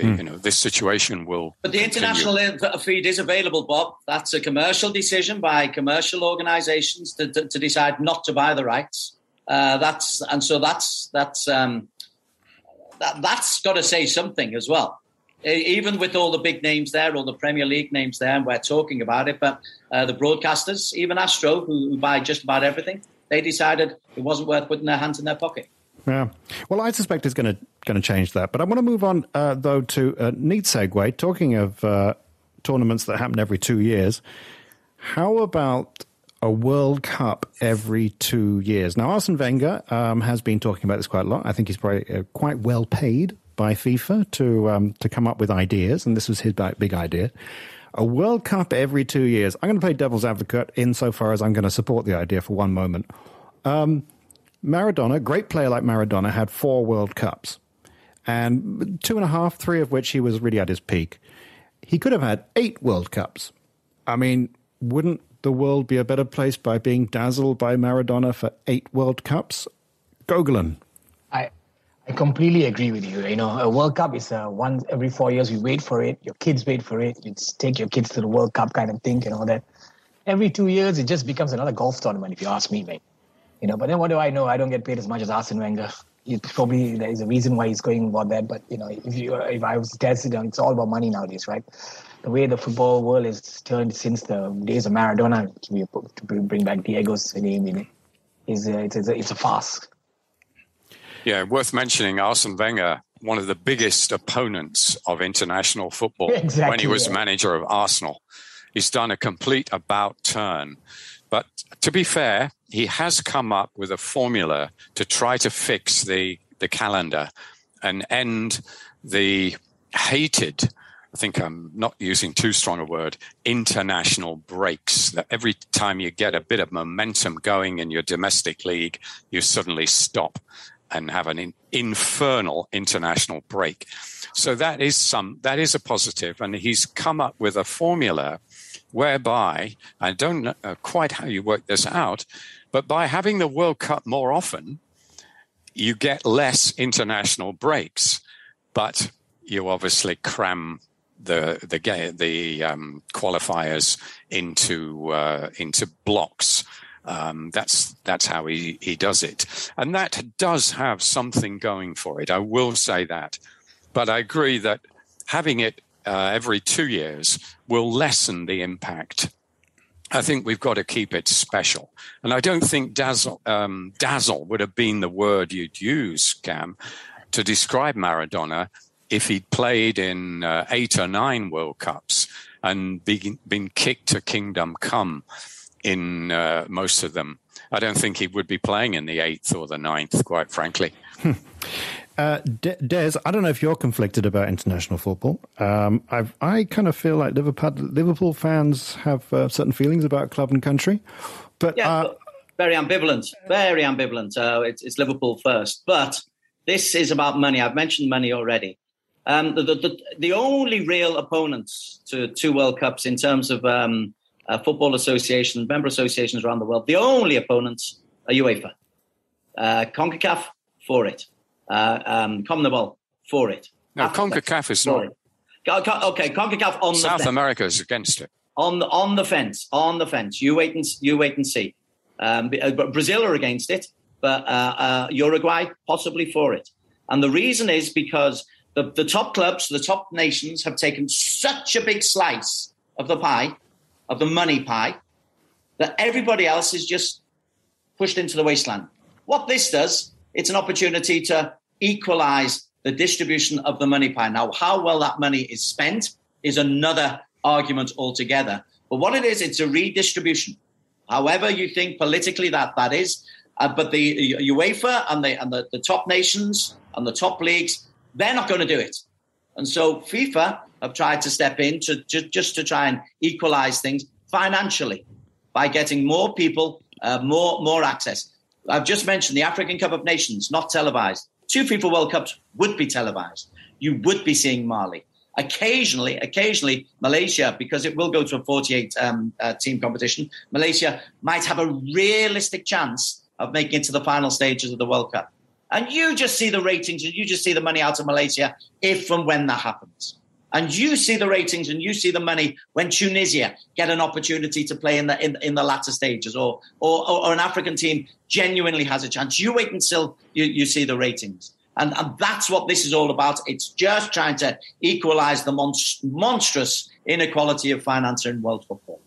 mm. you know, this situation will. But the continue. International feed is available, Bob. That's a commercial decision by commercial organisations to, to, to decide not to buy the rights. Uh, that's and so that's that's um, that, that's got to say something as well. Even with all the big names there, all the Premier League names there, and we're talking about it, but uh, the broadcasters, even Astro, who, who buy just about everything, they decided it wasn't worth putting their hands in their pocket. Yeah. Well, I suspect it's going to going to change that. But I want to move on, uh, though, to a neat segue. Talking of uh, tournaments that happen every two years, how about a World Cup every two years? Now, Arsene Wenger um, has been talking about this quite a lot. I think he's probably uh, quite well paid by FIFA to um, to come up with ideas, and this was his big idea. A World Cup every two years. I'm going to play devil's advocate insofar as I'm going to support the idea for one moment. Um, Maradona, great player like Maradona, had four World Cups, and two and a half, three of which he was really at his peak. He could have had eight World Cups. I mean, wouldn't the world be a better place by being dazzled by Maradona for eight World Cups? Gogolin. I... I completely agree with you. You know, a World Cup is uh, one every four years. You wait for it. Your kids wait for it. You take your kids to the World Cup kind of thing and all that. Every two years, it just becomes another golf tournament, if you ask me, mate. You know, but then what do I know? I don't get paid as much as Arsene Wenger. He probably there is a reason why he's going about that. But you know, if you if I was tested, it's all about money nowadays, right? The way the football world has turned since the days of Maradona, to bring back Diego's name in it, is it's a, it's a farce. Yeah, worth mentioning, Arsene Wenger, one of the biggest opponents of international football exactly, when he was yeah. manager of Arsenal. He's done a complete about turn. But to be fair, he has come up with a formula to try to fix the, the calendar and end the hated, I think I'm not using too strong a word, international breaks. That every time you get a bit of momentum going in your domestic league, you suddenly stop and have an in, infernal international break. So that is some that is a positive, and he's come up with a formula whereby, I don't know quite how you work this out, but by having the World Cup more often, you get less international breaks, but you obviously cram the the the um, qualifiers into uh, into blocks. Um, that's that's how he, he does it. And that does have something going for it. I will say that. But I agree that having it uh, every two years will lessen the impact. I think we've got to keep it special. And I don't think dazzle, um, dazzle would have been the word you'd use, Cam, to describe Maradona if he'd played in uh, eight or nine World Cups and be, been kicked to kingdom come in uh, most of them. I don't think he would be playing in the eighth or the ninth, quite frankly. Hmm. Uh, De- Des, I don't know if you're conflicted about international football. Um, I've, I kind of feel like Liverpool, Liverpool fans have uh, certain feelings about club and country. But, yeah, uh, but very ambivalent, very ambivalent. Uh, it's, it's Liverpool first. But this is about money. I've mentioned money already. Um, the, the, the, the only real opponents to two World Cups in terms of... Um, Uh, football associations, member associations around the world, the only opponents are UEFA. Uh, CONCACAF, for it. Uh, um, CONMEBOL, for it. No, Africa, CONCACAF is not. It. Okay, CONCACAF on South the South fence. America is against it. On the, on the fence, on the fence. You wait and, you wait and see. Um, Brazil are against it, but uh, uh, Uruguay, possibly for it. And the reason is because the, the top clubs, the top nations have taken such a big slice of the pie, of the money pie, that everybody else is just pushed into the wasteland. What this does, it's an opportunity to equalize the distribution of the money pie. Now, how well that money is spent is another argument altogether. But what it is, it's a redistribution. However you think politically that that is, uh, but the UEFA and, the, and the, the top nations and the top leagues, they're not going to do it. And so FIFA have tried to step in to, to just to try and equalize things financially by getting more people, uh, more more access. I've just mentioned the African Cup of Nations, not televised. Two FIFA World Cups would be televised. You would be seeing Mali. Occasionally, occasionally Malaysia, because it will go to a forty-eight um, uh, team competition, Malaysia might have a realistic chance of making it to the final stages of the World Cup. And you just see the ratings and you just see the money out of Malaysia if and when that happens. And you see the ratings and you see the money when Tunisia get an opportunity to play in the in, in the latter stages, or, or or an African team genuinely has a chance. You wait until you, you see the ratings. And, and that's what this is all about. It's just trying to equalise the monst- monstrous inequality of finance in world football.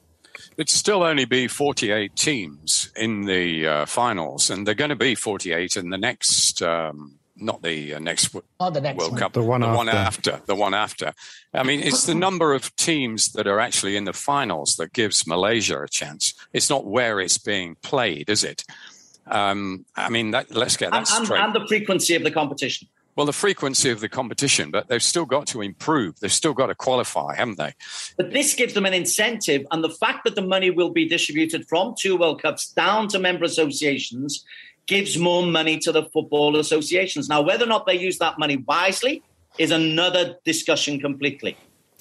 It'd still only be forty-eight teams in the uh, finals, and they're going to be forty-eight in the next, um, not the uh, next, oh, the next World one. Cup, the, one, the after. one after, the one after. I mean, it's the number of teams that are actually in the finals that gives Malaysia a chance. It's not where it's being played, is it? Um, I mean, that, let's get that and, straight. And the frequency of the competition. Well, the frequency of the competition, but they've still got to improve. They've still got to qualify, haven't they? But this gives them an incentive. And the fact that the money will be distributed from two World Cups down to member associations gives more money to the football associations. Now, whether or not they use that money wisely is another discussion completely.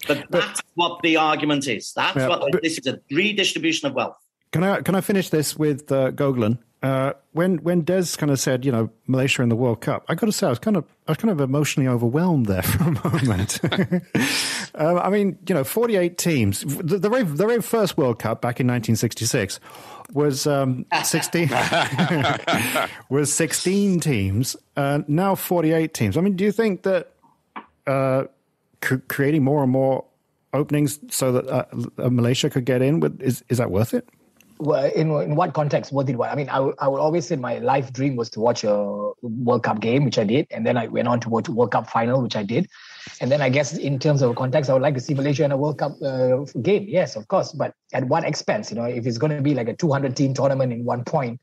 But that's but, what the argument is. That's yeah, what but, this is, a redistribution of wealth. Can I can I finish this with uh, Gogolin? Uh, when when Des kind of said, you know, Malaysia in the World Cup, I got to say I was kind of I was kind of emotionally overwhelmed there for a moment. um, I mean, you know, forty-eight teams. The, the very the very first World Cup back in nineteen sixty-six was um, sixteen was sixteen teams. Uh, now forty-eight teams. I mean, do you think that uh, c- creating more and more openings so that uh, Malaysia could get in with, is is that worth it? Well, in, in what context? What did what? I mean, I, I would always say my life dream was to watch a World Cup game, which I did. And then I went on to watch a World Cup final, which I did. And then I guess in terms of context, I would like to see Malaysia in a World Cup uh, game. Yes, of course. But at what expense? You know, if it's going to be like a two hundred team tournament in one point,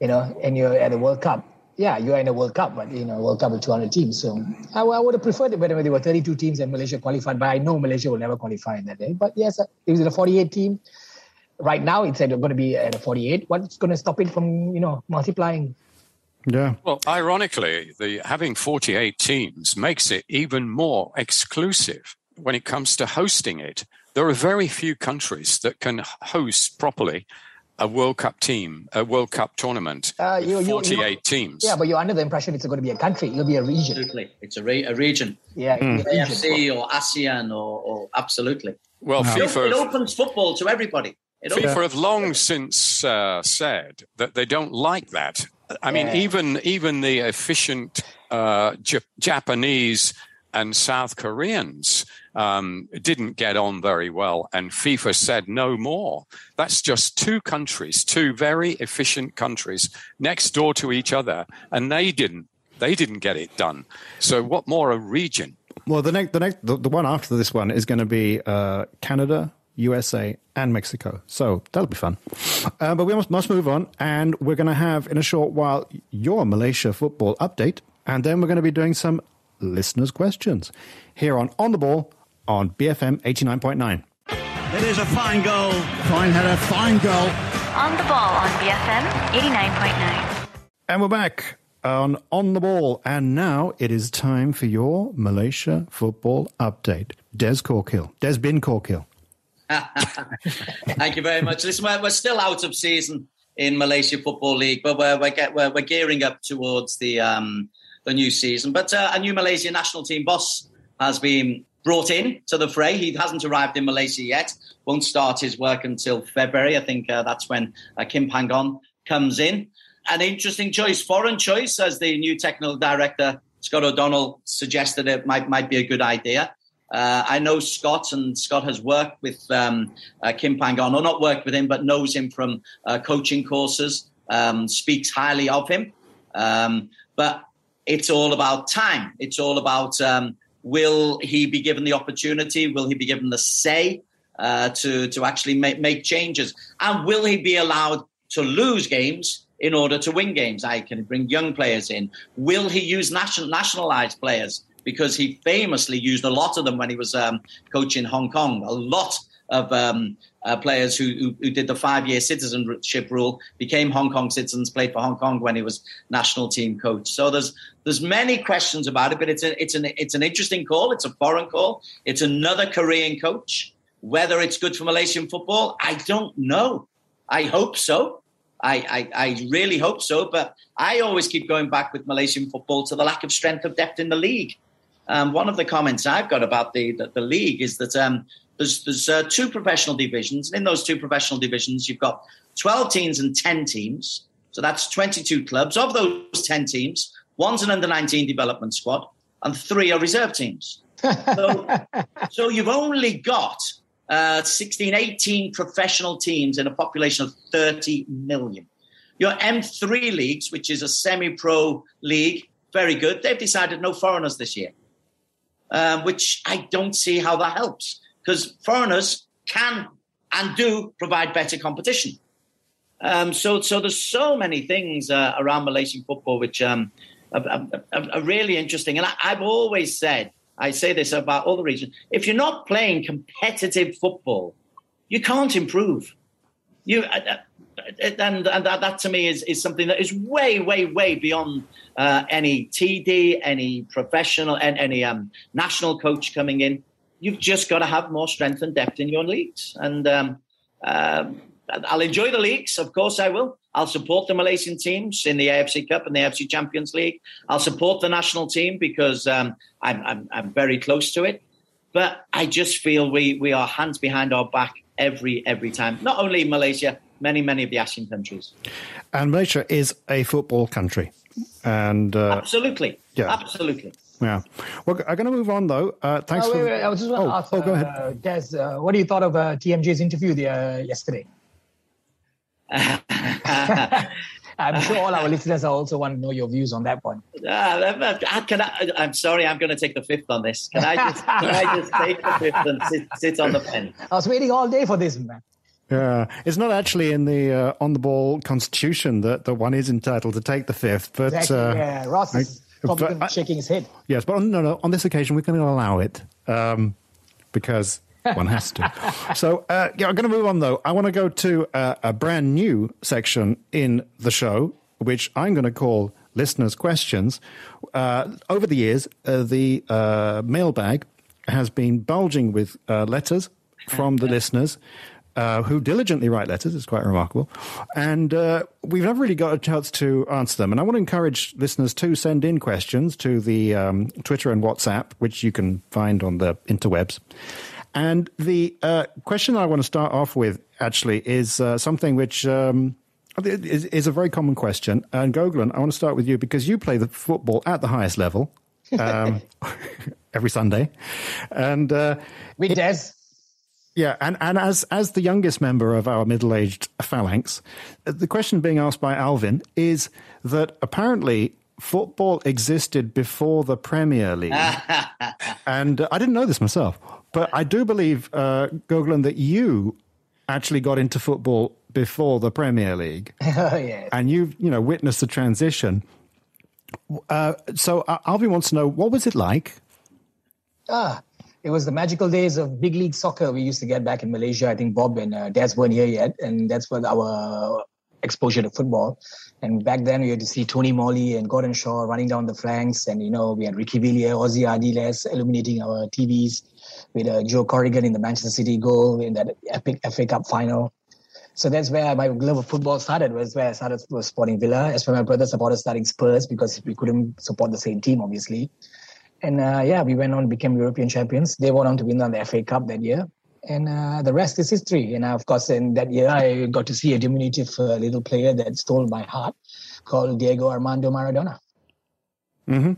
you know, and you're at the World Cup. Yeah, you're in a World Cup, but you know, World Cup with two hundred teams. So I, I would have preferred it whenever there were thirty-two teams and Malaysia qualified. But I know Malaysia will never qualify in that day. But yes, it was a forty-eight team. Right now, it's going to be at a forty-eight. What's going to stop it from, you know, multiplying? Yeah. Well, ironically, the having forty-eight teams makes it even more exclusive when it comes to hosting it. There are very few countries that can host properly a World Cup team, a World Cup tournament. Uh, you, you, forty-eight you teams. Yeah, but you're under the impression it's going to be a country. It'll be a region. Absolutely, it's a, re- a region. Yeah, mm. A F C or ASEAN or, or absolutely. Well, wow. FIFA, it opens football to everybody. FIFA have long since uh, said that they don't like that. I mean, yeah. even even the efficient uh, J- Japanese and South Koreans um, didn't get on very well, and FIFA said no more. That's just two countries, two very efficient countries next door to each other, and they didn't they didn't get it done. So what more a region? Well, the next the next the, the one after this one is going to be uh, Canada, U S A and Mexico. So that'll be fun. Uh, but we must, must move on. And we're going to have, in a short while, your Malaysia football update. And then we're going to be doing some listeners' questions here on On The Ball on B F M eighty-nine point nine. It is a fine goal. Fine header, fine goal. On The Ball on B F M eighty-nine point nine. And we're back on On The Ball. And now it is time for your Malaysia football update. Des Corkill. Des bin Corkill. Thank you very much. Listen, we're, we're still out of season in Malaysia Football League, but we're we're, get, we're, we're gearing up towards the um, the new season. But uh, a new Malaysia national team boss has been brought in to the fray. He hasn't arrived in Malaysia yet. Won't start his work until February. I think uh, that's when uh, Kim Panggon comes in. An interesting choice, foreign choice, as the new technical director Scott O'Donnell suggested. It might might be a good idea. Uh, I know Scott, and Scott has worked with um, uh, Kim Panggon, or not worked with him, but knows him from uh, coaching courses, um, speaks highly of him. Um, but it's all about time. It's all about um, will he be given the opportunity? Will he be given the say uh, to, to actually make, make changes? And will he be allowed to lose games in order to win games? I can bring young players in. Will he use national, nationalized players? Because he famously used a lot of them when he was um, coaching Hong Kong. A lot of um, uh, players who, who, who did the five-year citizenship rule became Hong Kong citizens, played for Hong Kong when he was national team coach. So there's there's many questions about it, but it's a, it's an it's an interesting call. It's a foreign call. It's another Korean coach. Whether it's good for Malaysian football, I don't know. I hope so. I, I, I really hope so. But I always keep going back with Malaysian football to the lack of strength of depth in the league. Um, one of the comments I've got about the the, the league is that um, there's, there's uh, two professional divisions. And in those two professional divisions, you've got twelve teams and ten teams. So that's twenty-two clubs. Of those ten teams, one's an under nineteen development squad and three are reserve teams. So, so you've only got uh, sixteen, eighteen professional teams in a population of thirty million. Your M three leagues, which is a semi-pro league, very good. They've decided no foreigners this year, uh, which I don't see how that helps, because foreigners can and do provide better competition. Um, so, so there's so many things uh, around Malaysian football which um, are, are, are really interesting. And I, I've always said, I say this about all the regions, if you're not playing competitive football, you can't improve. You uh, and, and that, that to me is, is something that is way, way, way beyond uh, any T D, any professional, and any um, national coach coming in. You've just got to have more strength and depth in your leagues. And um, um, I'll enjoy the leagues. Of course I will. I'll support the Malaysian teams in the A F C Cup and the A F C Champions League. I'll support the national team because um, I'm, I'm, I'm very close to it. But I just feel we, we are hands behind our back every every time. Not only Malaysia, many, many of the ASEAN countries. And Malaysia is a football country. And uh, Absolutely. Yeah. Absolutely. Yeah. Well, I'm going to move on, though. Uh, thanks oh, wait, for... Wait, I was just going to oh, ask, oh, go ahead. Uh, Des, uh, what do you thought of uh, T M J's interview the, uh, yesterday? I'm sure all our listeners also want to know your views on that one. Uh, can I, I'm sorry, I'm going to take the fifth on this. Can I just, can I just take the fifth and sit, sit on the pen? I was waiting all day for this, man. Yeah, it's not actually in the uh, on the ball constitution that, that one is entitled to take the fifth, but exactly, uh, yeah. Ross is I, probably I, shaking his head. Yes, but on, no, no, on this occasion we're going to allow it um, because. One has to. So uh, yeah, I'm going to move on, though. I want to go to uh, a brand new section in the show, which I'm going to call Listeners' Questions. Uh, over the years, uh, the uh, mailbag has been bulging with uh, letters from the listeners uh, who diligently write letters. It's quite remarkable. And uh, we've never really got a chance to answer them. And I want to encourage listeners to send in questions to the um, Twitter and WhatsApp, which you can find on the interwebs. And the uh, question I want to start off with, actually, is uh, something which um, is, is a very common question. And Gogolin, I want to start with you because you play the football at the highest level um, every Sunday. And uh, with Des. Yeah, and, and as, as the youngest member of our middle-aged phalanx, the question being asked by Alvin is that apparently football existed before the Premier League. And uh, I didn't know this myself. But I do believe, uh, Gogolin, that you actually got into football before the Premier League. Oh, yes. And you've, you know, witnessed the transition. Uh, so Alvin wants to know, what was it like? Ah, it was the magical days of big league soccer we used to get back in Malaysia. I think Bob and uh, Des weren't here yet, and that's what our exposure to football. And back then, we had to see Tony Morley and Gordon Shaw running down the flanks. And, you know, we had Ricky Villa, Ozzy Ardiles illuminating our T Vs with uh, Joe Corrigan in the Manchester City goal in that epic F A Cup final. So that's where my love of football started, was where I started supporting Villa. That's where my brother supported starting Spurs because we couldn't support the same team, obviously. And, uh, yeah, we went on and became European champions. They went on to win the F A Cup that year. And uh, the rest is history. And, uh, of course, in that year, I got to see a diminutive uh, little player that stole my heart called Diego Armando Maradona. Mm-hmm.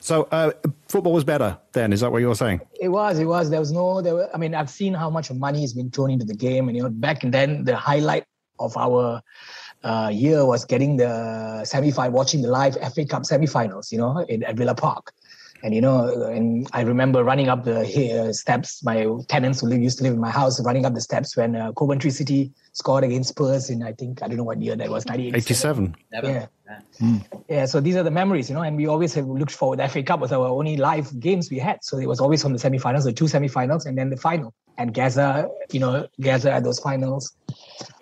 So uh, football was better then, is that what you were saying? It was, it was. There was no, there were, I mean, I've seen how much money has been thrown into the game. And, you know, back then, the highlight of our uh, year was getting the semi-final, watching the live F A Cup semi-finals, you know, in, at Villa Park. And, you know, and I remember running up the uh, steps, my tenants who live, used to live in my house, running up the steps when uh, Coventry City scored against Spurs in, I think, I don't know what year that was, nineteen eighty-seven. eighty-seven. Yeah. Mm. Yeah, so these are the memories, you know, and we always have looked forward. The F A Cup was our only live games we had. So it was always from the semi-finals, the two semi-finals, and then the final. And Gaza you know, Gaza at those finals,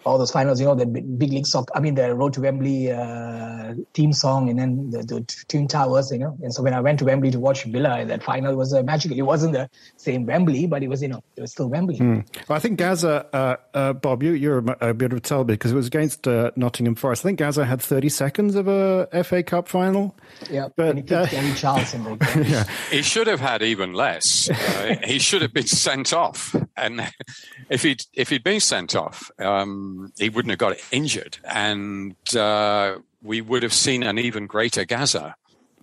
all those finals, you know, the big league soccer, I mean, the Road to Wembley uh, team song, and then the, the Twin Towers, you know. And so when I went to Wembley to watch Villa, that final was uh, magical. It wasn't the same Wembley, but it was, you know, it was still Wembley. Mm. Well, I think Gaza, uh, uh, Bob, you, you're a bit of a tell because it was against uh, Nottingham Forest. I think Gaza had thirty seconds of a F A Cup final. Yeah, but and he uh, Danny Charles in the game. Yeah. He should have had even less. Uh, he should have been sent off. And if he'd, if he'd been sent off, um, he wouldn't have got injured. And uh, we would have seen an even greater Gaza.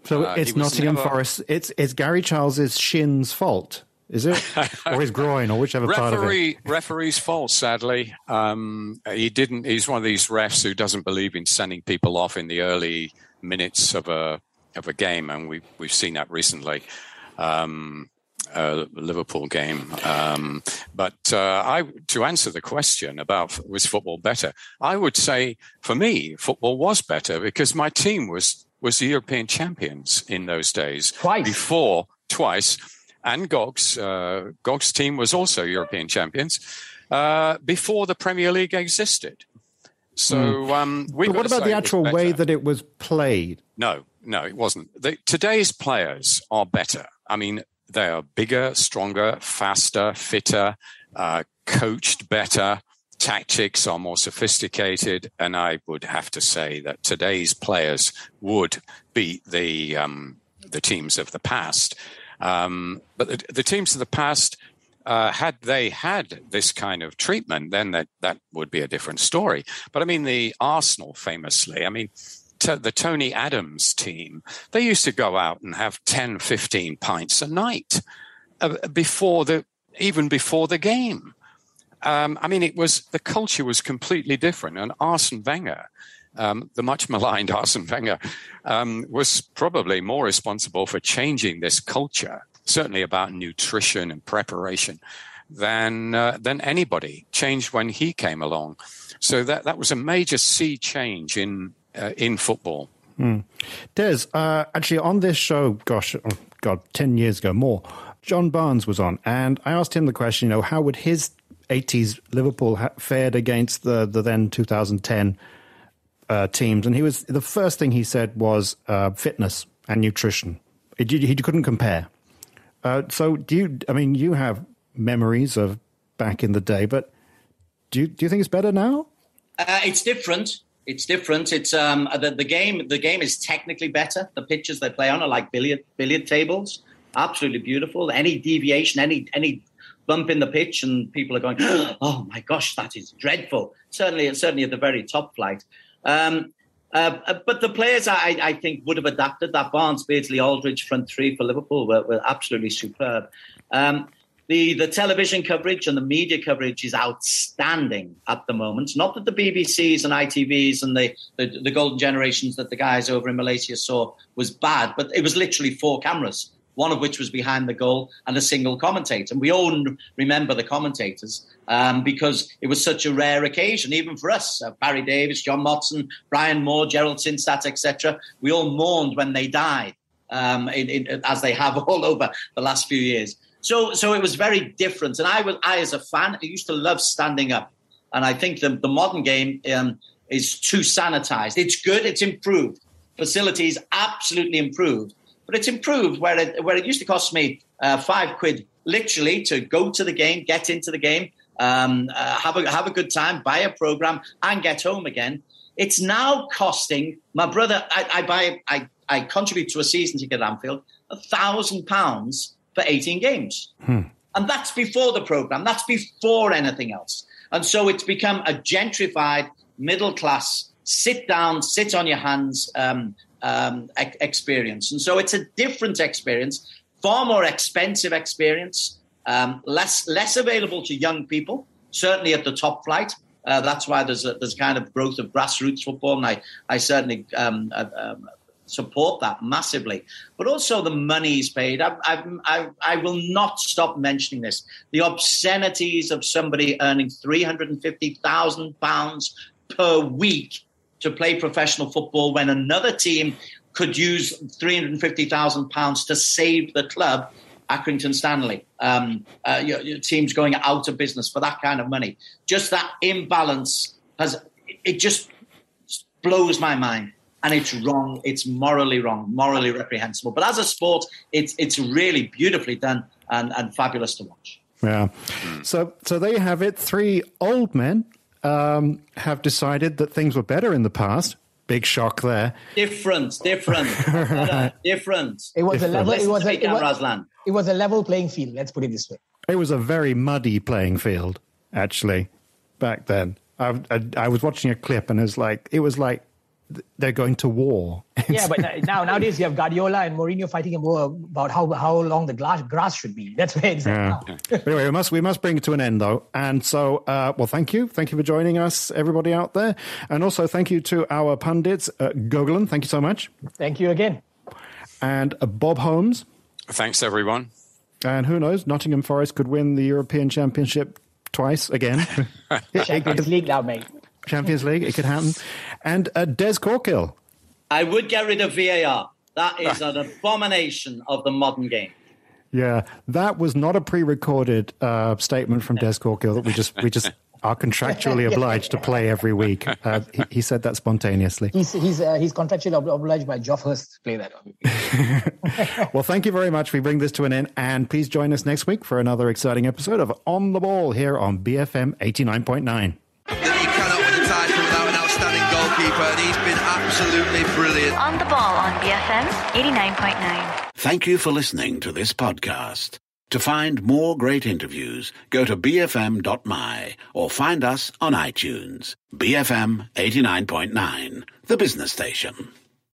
So uh, it's Nottingham never... Forest. It's it's Gary Charles's shin's fault, is it? Or his groin, or whichever Referee, part of it. Referee's fault, sadly. Um, he didn't. He's one of these refs who doesn't believe in sending people off in the early minutes of a of a game. And we, we've seen that recently. Um Uh, Liverpool game, um, but uh, I to answer the question about was football better, I would say for me football was better because my team was was the European champions in those days. Twice before twice, and Gog's uh, Gog's team was also European champions uh, before the Premier League existed. So, mm. um, we but what about the actual way that it was played? No, no, it wasn't. The, today's players are better. I mean. They are bigger, stronger, faster, fitter, uh, coached better. Tactics are more sophisticated. And I would have to say that today's players would beat the um, the teams of the past. Um, but the, the teams of the past, uh, had they had this kind of treatment, then that, that would be a different story. But, I mean, the Arsenal famously, I mean... the Tony Adams team, they used to go out and have ten, fifteen pints a night uh, before the even before the game. Um, I mean, it was the culture was completely different. And Arsene Wenger, um, the much maligned Arsene Wenger, um, was probably more responsible for changing this culture, certainly about nutrition and preparation, than uh, than anybody. Changed when he came along, so that that was a major sea change in. Uh, in football. Mm. Des, uh, actually on this show, gosh, oh God, ten years ago, more, John Barnes was on and I asked him the question, you know, how would his eighties Liverpool ha- fared against the, the then two thousand ten uh, teams? And he was, the first thing he said was uh, fitness and nutrition. It, you, he couldn't compare. Uh, so do you, I mean, you have memories of back in the day, but do you, do you think it's better now? Uh, it's different. It's different. It's um, the, the game. The game is technically better. The pitches they play on are like billiard billiard tables. Absolutely beautiful. Any deviation, any any bump in the pitch, and people are going, "Oh my gosh, that is dreadful." Certainly, certainly at the very top flight. Um, uh, but the players, I, I think, would have adapted. That Barnes, Beardsley, Aldridge front three for Liverpool were, were absolutely superb. Um, The the television coverage and the media coverage is outstanding at the moment. Not that the B B Cs and I T Vs and the, the, the golden generations that the guys over in Malaysia saw was bad, but it was literally four cameras, one of which was behind the goal and a single commentator. And we all remember the commentators um, because it was such a rare occasion, even for us. Uh, Barry Davis, John Motson, Brian Moore, Gerald Sinsat, et cetera. We all mourned when they died, um, in, in, as they have all over the last few years. So, so it was very different, and I was, I as a fan, I used to love standing up, and I think the, the modern game um, is too sanitized. It's good, it's improved, facilities absolutely improved, but it's improved where it, where it used to cost me uh, five quid literally to go to the game, get into the game, um, uh, have a have a good time, buy a program, and get home again. It's now costing my brother. I, I buy, I I contribute to a season ticket at Anfield, a thousand pounds. For eighteen games. Hmm. And that's before the programme. That's before anything else. And so it's become a gentrified, middle-class, sit-down, sit-on-your-hands um, um, e- experience. And so it's a different experience, far more expensive experience, um, less less available to young people, certainly at the top flight. Uh, that's why there's a, there's kind of growth of grassroots football, and I, I certainly... Um, uh, um, support that massively, but also the money's paid. I, I, I, I will not stop mentioning this. The obscenities of somebody earning three hundred fifty thousand pounds per week to play professional football when another team could use three hundred fifty thousand pounds to save the club Accrington Stanley, um, uh, your, your teams going out of business for that kind of money. Just that imbalance has, it just blows my mind. And it's wrong. It's morally wrong, morally reprehensible. But as a sport, it's it's really beautifully done and, and fabulous to watch. Yeah. So so there you have it. Three old men um, have decided that things were better in the past. Big shock there. Different, different, right. different. It was different. a level. It was a, it, was, it was a level playing field. Let's put it this way. It was a very muddy playing field, actually, back then. I, I, I was watching a clip, and it was like it was like. they're going to war. Yeah, but now nowadays you have Guardiola and Mourinho fighting about how how long the glass, grass should be. That's where it's yeah. at now. Anyway, we must we must bring it to an end though. And so, uh, well, thank you, thank you for joining us, everybody out there, and also thank you to our pundits, uh, Gogolin. Thank you so much. Thank you again. And uh, Bob Holmes. Thanks, everyone. And who knows, Nottingham Forest could win the European Championship twice again. Champions League now, mate. Champions League, it could happen. And uh, Des Corkill. I would get rid of V A R. That is an abomination of the modern game. Yeah, that was not a pre-recorded uh, statement from Des Corkill that we just we just are contractually obliged to play every week. Uh, he, he said that spontaneously. He's he's, uh, he's contractually obliged by Geoff Hurst to play that. Well, thank you very much. We bring this to an end, and please join us next week for another exciting episode of On the Ball here on B F M eighty-nine point nine. And he's been absolutely brilliant. On the Ball on B F M eighty-nine point nine. Thank you for listening to this podcast. To find more great interviews, go to b f m dot m y or find us on iTunes. B F M eighty-nine point nine, the business station.